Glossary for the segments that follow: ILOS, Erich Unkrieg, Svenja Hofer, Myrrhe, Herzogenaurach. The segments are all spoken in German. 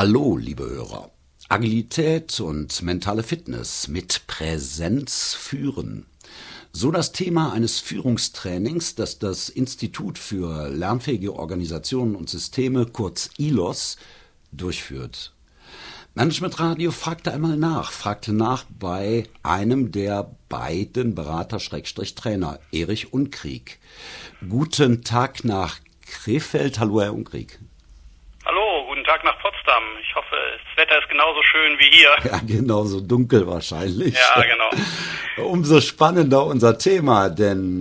Hallo, liebe Hörer. Agilität und mentale Fitness mit Präsenz führen. So das Thema eines Führungstrainings, das das Institut für lernfähige Organisationen und Systeme, kurz ILOS, durchführt. Management Radio fragte einmal nach, bei einem der beiden Berater-Trainer, Erich Unkrieg. Guten Tag nach Krefeld. Hallo, Herr Unkrieg. Hallo, guten Tag nach Potsdam. Ich hoffe, das Wetter ist genauso schön wie hier. Ja, genauso dunkel wahrscheinlich. Ja, genau. Umso spannender unser Thema, denn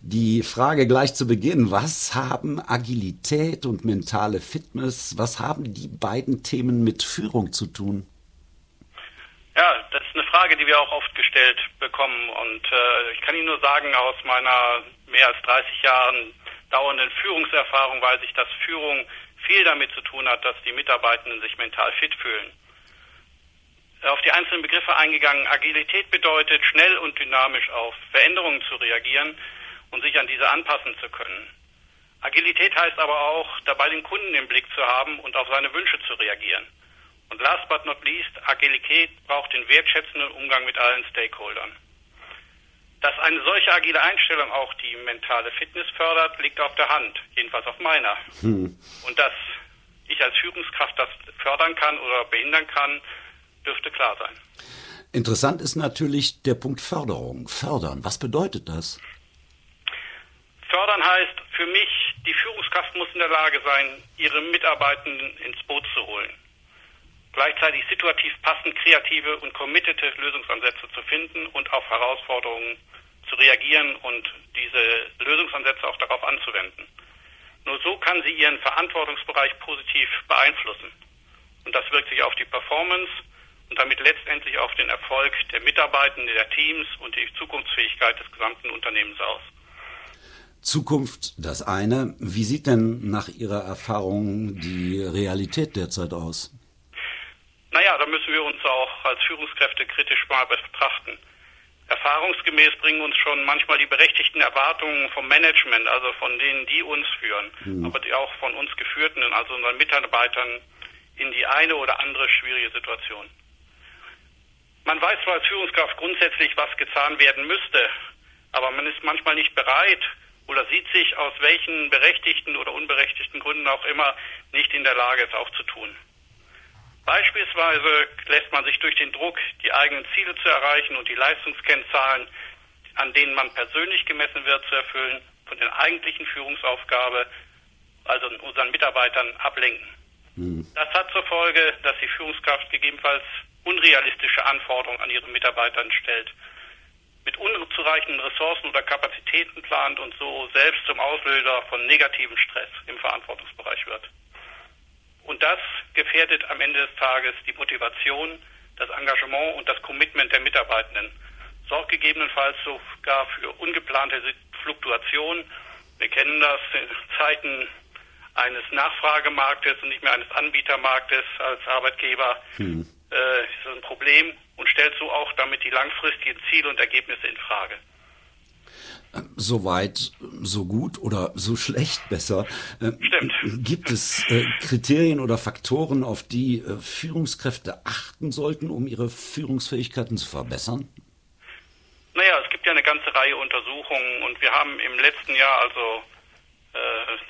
die Frage gleich zu Beginn, was haben Agilität und mentale Fitness, was haben die beiden Themen mit Führung zu tun? Ja, das ist eine Frage, die wir auch oft gestellt bekommen. Und ich kann Ihnen nur sagen, aus meiner mehr als 30 Jahren dauernden Führungserfahrung weiß ich, dass Führung viel damit zu tun hat, dass die Mitarbeitenden sich mental fit fühlen. Auf die einzelnen Begriffe eingegangen, Agilität bedeutet, schnell und dynamisch auf Veränderungen zu reagieren und sich an diese anpassen zu können. Agilität heißt aber auch, dabei den Kunden im Blick zu haben und auf seine Wünsche zu reagieren. Und last but not least, Agilität braucht den wertschätzenden Umgang mit allen Stakeholdern. Dass eine solche agile Einstellung auch die mentale Fitness fördert, liegt auf der Hand, jedenfalls auf meiner. Und dass ich als Führungskraft das fördern kann oder behindern kann, dürfte klar sein. Interessant ist natürlich der Punkt Förderung. Fördern, was bedeutet das? Fördern heißt für mich, die Führungskraft muss in der Lage sein, ihre Mitarbeitenden ins Boot zu holen. Gleichzeitig situativ passend kreative und committete Lösungsansätze zu finden und auf Herausforderungen zu reagieren und diese Lösungsansätze auch darauf anzuwenden. Nur so kann sie ihren Verantwortungsbereich positiv beeinflussen. Und das wirkt sich auf die Performance und damit letztendlich auf den Erfolg der Mitarbeitenden, der Teams und die Zukunftsfähigkeit des gesamten Unternehmens aus. Zukunft, das eine. Wie sieht denn nach Ihrer Erfahrung die Realität derzeit aus? Naja, da müssen wir uns auch als Führungskräfte kritisch mal betrachten. Erfahrungsgemäß bringen uns schon manchmal die berechtigten Erwartungen vom Management, also von denen, die uns führen, aber die auch von uns Geführten, also unseren Mitarbeitern, in die eine oder andere schwierige Situation. Man weiß zwar als Führungskraft grundsätzlich, was getan werden müsste, aber man ist manchmal nicht bereit oder sieht sich aus welchen berechtigten oder unberechtigten Gründen auch immer nicht in der Lage, es auch zu tun. Beispielsweise lässt man sich durch den Druck, die eigenen Ziele zu erreichen und die Leistungskennzahlen, an denen man persönlich gemessen wird, zu erfüllen, von der eigentlichen Führungsaufgabe, also unseren Mitarbeitern, ablenken. Das hat zur Folge, dass die Führungskraft gegebenenfalls unrealistische Anforderungen an ihre Mitarbeitern stellt, mit unzureichenden Ressourcen oder Kapazitäten plant und so selbst zum Auslöser von negativem Stress im Verantwortungsbereich wird. Und das gefährdet am Ende des Tages die Motivation, das Engagement und das Commitment der Mitarbeitenden. Sorgt gegebenenfalls sogar für ungeplante Fluktuationen. Wir kennen das in Zeiten eines Nachfragemarktes und nicht mehr eines Anbietermarktes als Arbeitgeber. Ist das ein Problem und stellt so auch damit die langfristigen Ziele und Ergebnisse in Frage. Soweit, so gut oder so schlecht besser. Stimmt. Gibt es Kriterien oder Faktoren, auf die Führungskräfte achten sollten, um ihre Führungsfähigkeiten zu verbessern? Naja, es gibt ja eine ganze Reihe Untersuchungen und wir haben im letzten Jahr, also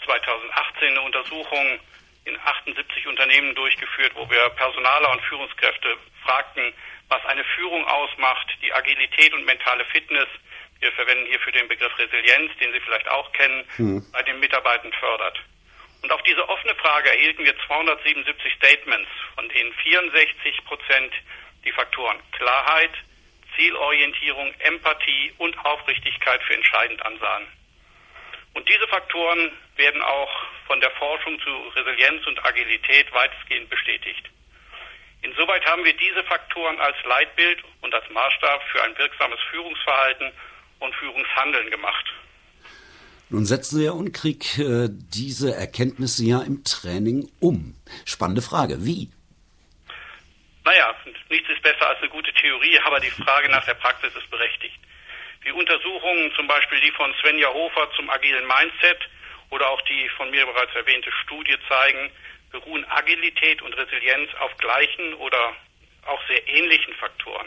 2018, eine Untersuchung in 78 Unternehmen durchgeführt, wo wir Personaler und Führungskräfte fragten, was eine Führung ausmacht, die Agilität und mentale Fitness. Wir verwenden hierfür den Begriff Resilienz, den Sie vielleicht auch kennen, bei den Mitarbeitern fördert. Und auf diese offene Frage erhielten wir 277 Statements, von denen 64% die Faktoren Klarheit, Zielorientierung, Empathie und Aufrichtigkeit für entscheidend ansahen. Und diese Faktoren werden auch von der Forschung zu Resilienz und Agilität weitestgehend bestätigt. Insoweit haben wir diese Faktoren als Leitbild und als Maßstab für ein wirksames Führungsverhalten und Führungshandeln gemacht. Nun setzen Sie, Herr Unkrieg, diese Erkenntnisse ja im Training um. Spannende Frage, wie? Naja, nichts ist besser als eine gute Theorie, aber die Frage nach der Praxis ist berechtigt. Wie Untersuchungen, zum Beispiel die von Svenja Hofer zum agilen Mindset oder auch die von mir bereits erwähnte Studie zeigen, beruhen Agilität und Resilienz auf gleichen oder auch sehr ähnlichen Faktoren.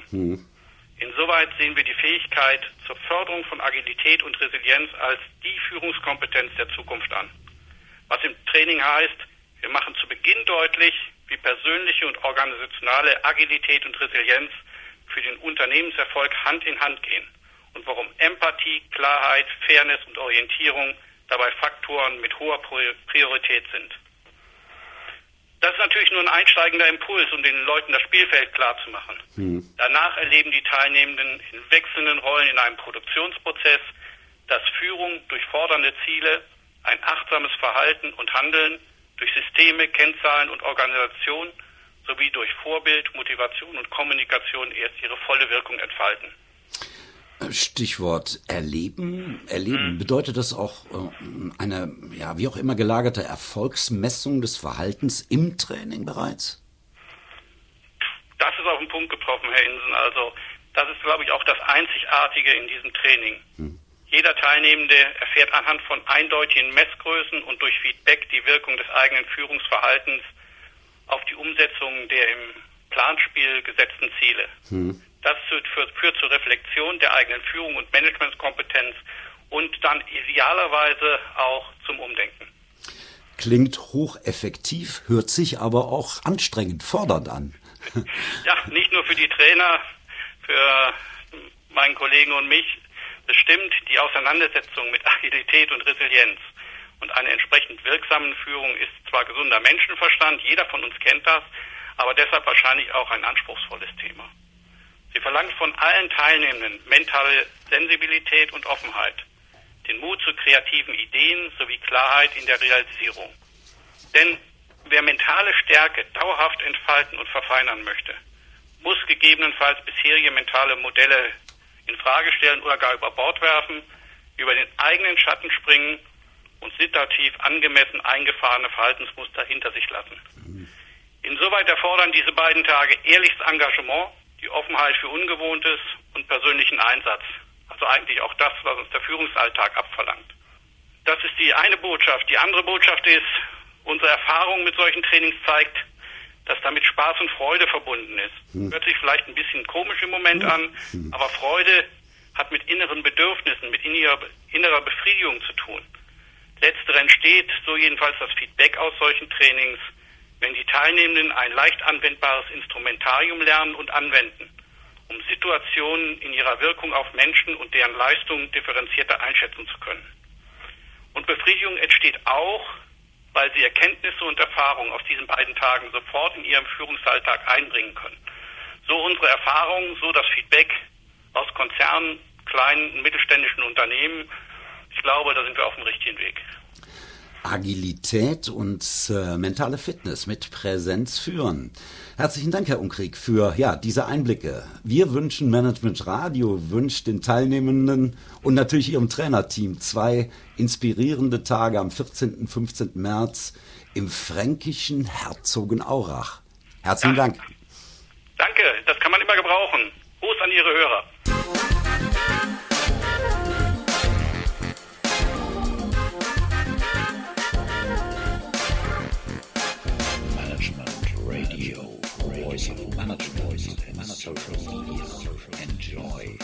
Insoweit sehen wir die Fähigkeit zur Förderung von Agilität und Resilienz als die Führungskompetenz der Zukunft an. Was im Training heißt, wir machen zu Beginn deutlich, wie persönliche und organisationale Agilität und Resilienz für den Unternehmenserfolg Hand in Hand gehen und warum Empathie, Klarheit, Fairness und Orientierung dabei Faktoren mit hoher Priorität sind. Das ist natürlich nur ein einsteigender Impuls, um den Leuten das Spielfeld klarzumachen. Danach erleben die Teilnehmenden in wechselnden Rollen in einem Produktionsprozess, dass Führung durch fordernde Ziele, ein achtsames Verhalten und Handeln, durch Systeme, Kennzahlen und Organisation sowie durch Vorbild, Motivation und Kommunikation erst ihre volle Wirkung entfalten. Stichwort erleben. Erleben bedeutet das auch eine, ja, wie auch immer gelagerte Erfolgsmessung des Verhaltens im Training bereits? Das ist auf den Punkt getroffen, Herr Insen. Also das ist, glaube ich, auch das Einzigartige in diesem Training. Jeder Teilnehmende erfährt anhand von eindeutigen Messgrößen und durch Feedback die Wirkung des eigenen Führungsverhaltens auf die Umsetzung der im Planspiel gesetzten Ziele. Das führt zur Reflexion der eigenen Führung und Managementkompetenz und dann idealerweise auch zum Umdenken. Klingt hocheffektiv, hört sich aber auch anstrengend, fordernd an. Ja, nicht nur für die Trainer, für meinen Kollegen und mich. Bestimmt die Auseinandersetzung mit Agilität und Resilienz. Und eine entsprechend wirksame Führung ist zwar gesunder Menschenverstand, jeder von uns kennt das, aber deshalb wahrscheinlich auch ein anspruchsvolles Thema. Sie verlangt von allen Teilnehmenden mentale Sensibilität und Offenheit, den Mut zu kreativen Ideen sowie Klarheit in der Realisierung. Denn wer mentale Stärke dauerhaft entfalten und verfeinern möchte, muss gegebenenfalls bisherige mentale Modelle in Frage stellen oder gar über Bord werfen, über den eigenen Schatten springen und situativ angemessen eingefahrene Verhaltensmuster hinter sich lassen. Insoweit erfordern diese beiden Tage ehrliches Engagement, die Offenheit für Ungewohntes und persönlichen Einsatz. Also eigentlich auch das, was uns der Führungsalltag abverlangt. Das ist die eine Botschaft. Die andere Botschaft ist, unsere Erfahrung mit solchen Trainings zeigt, dass damit Spaß und Freude verbunden ist. Hört sich vielleicht ein bisschen komisch im Moment an, aber Freude hat mit inneren Bedürfnissen, mit innerer Befriedigung zu tun. Letztere entsteht, so jedenfalls das Feedback aus solchen Trainings, wenn die Teilnehmenden ein leicht anwendbares Instrumentarium lernen und anwenden, um Situationen in ihrer Wirkung auf Menschen und deren Leistungen differenzierter einschätzen zu können. Und Befriedigung entsteht auch, weil sie Erkenntnisse und Erfahrungen aus diesen beiden Tagen sofort in ihrem Führungsalltag einbringen können. So unsere Erfahrungen, so das Feedback aus Konzernen, kleinen und mittelständischen Unternehmen. Ich glaube, da sind wir auf dem richtigen Weg. Agilität und mentale Fitness mit Präsenz führen. Herzlichen Dank, Herr Unkrieg, für diese Einblicke. Wir wünschen Management Radio, wünscht den Teilnehmenden und natürlich ihrem Trainerteam 2 inspirierende Tage am 14. und 15. März im fränkischen Herzogenaurach. Herzlichen Dank. Danke, das kann man immer gebrauchen. Gruß an Ihre Hörer. Voice of management and social media. Enjoy.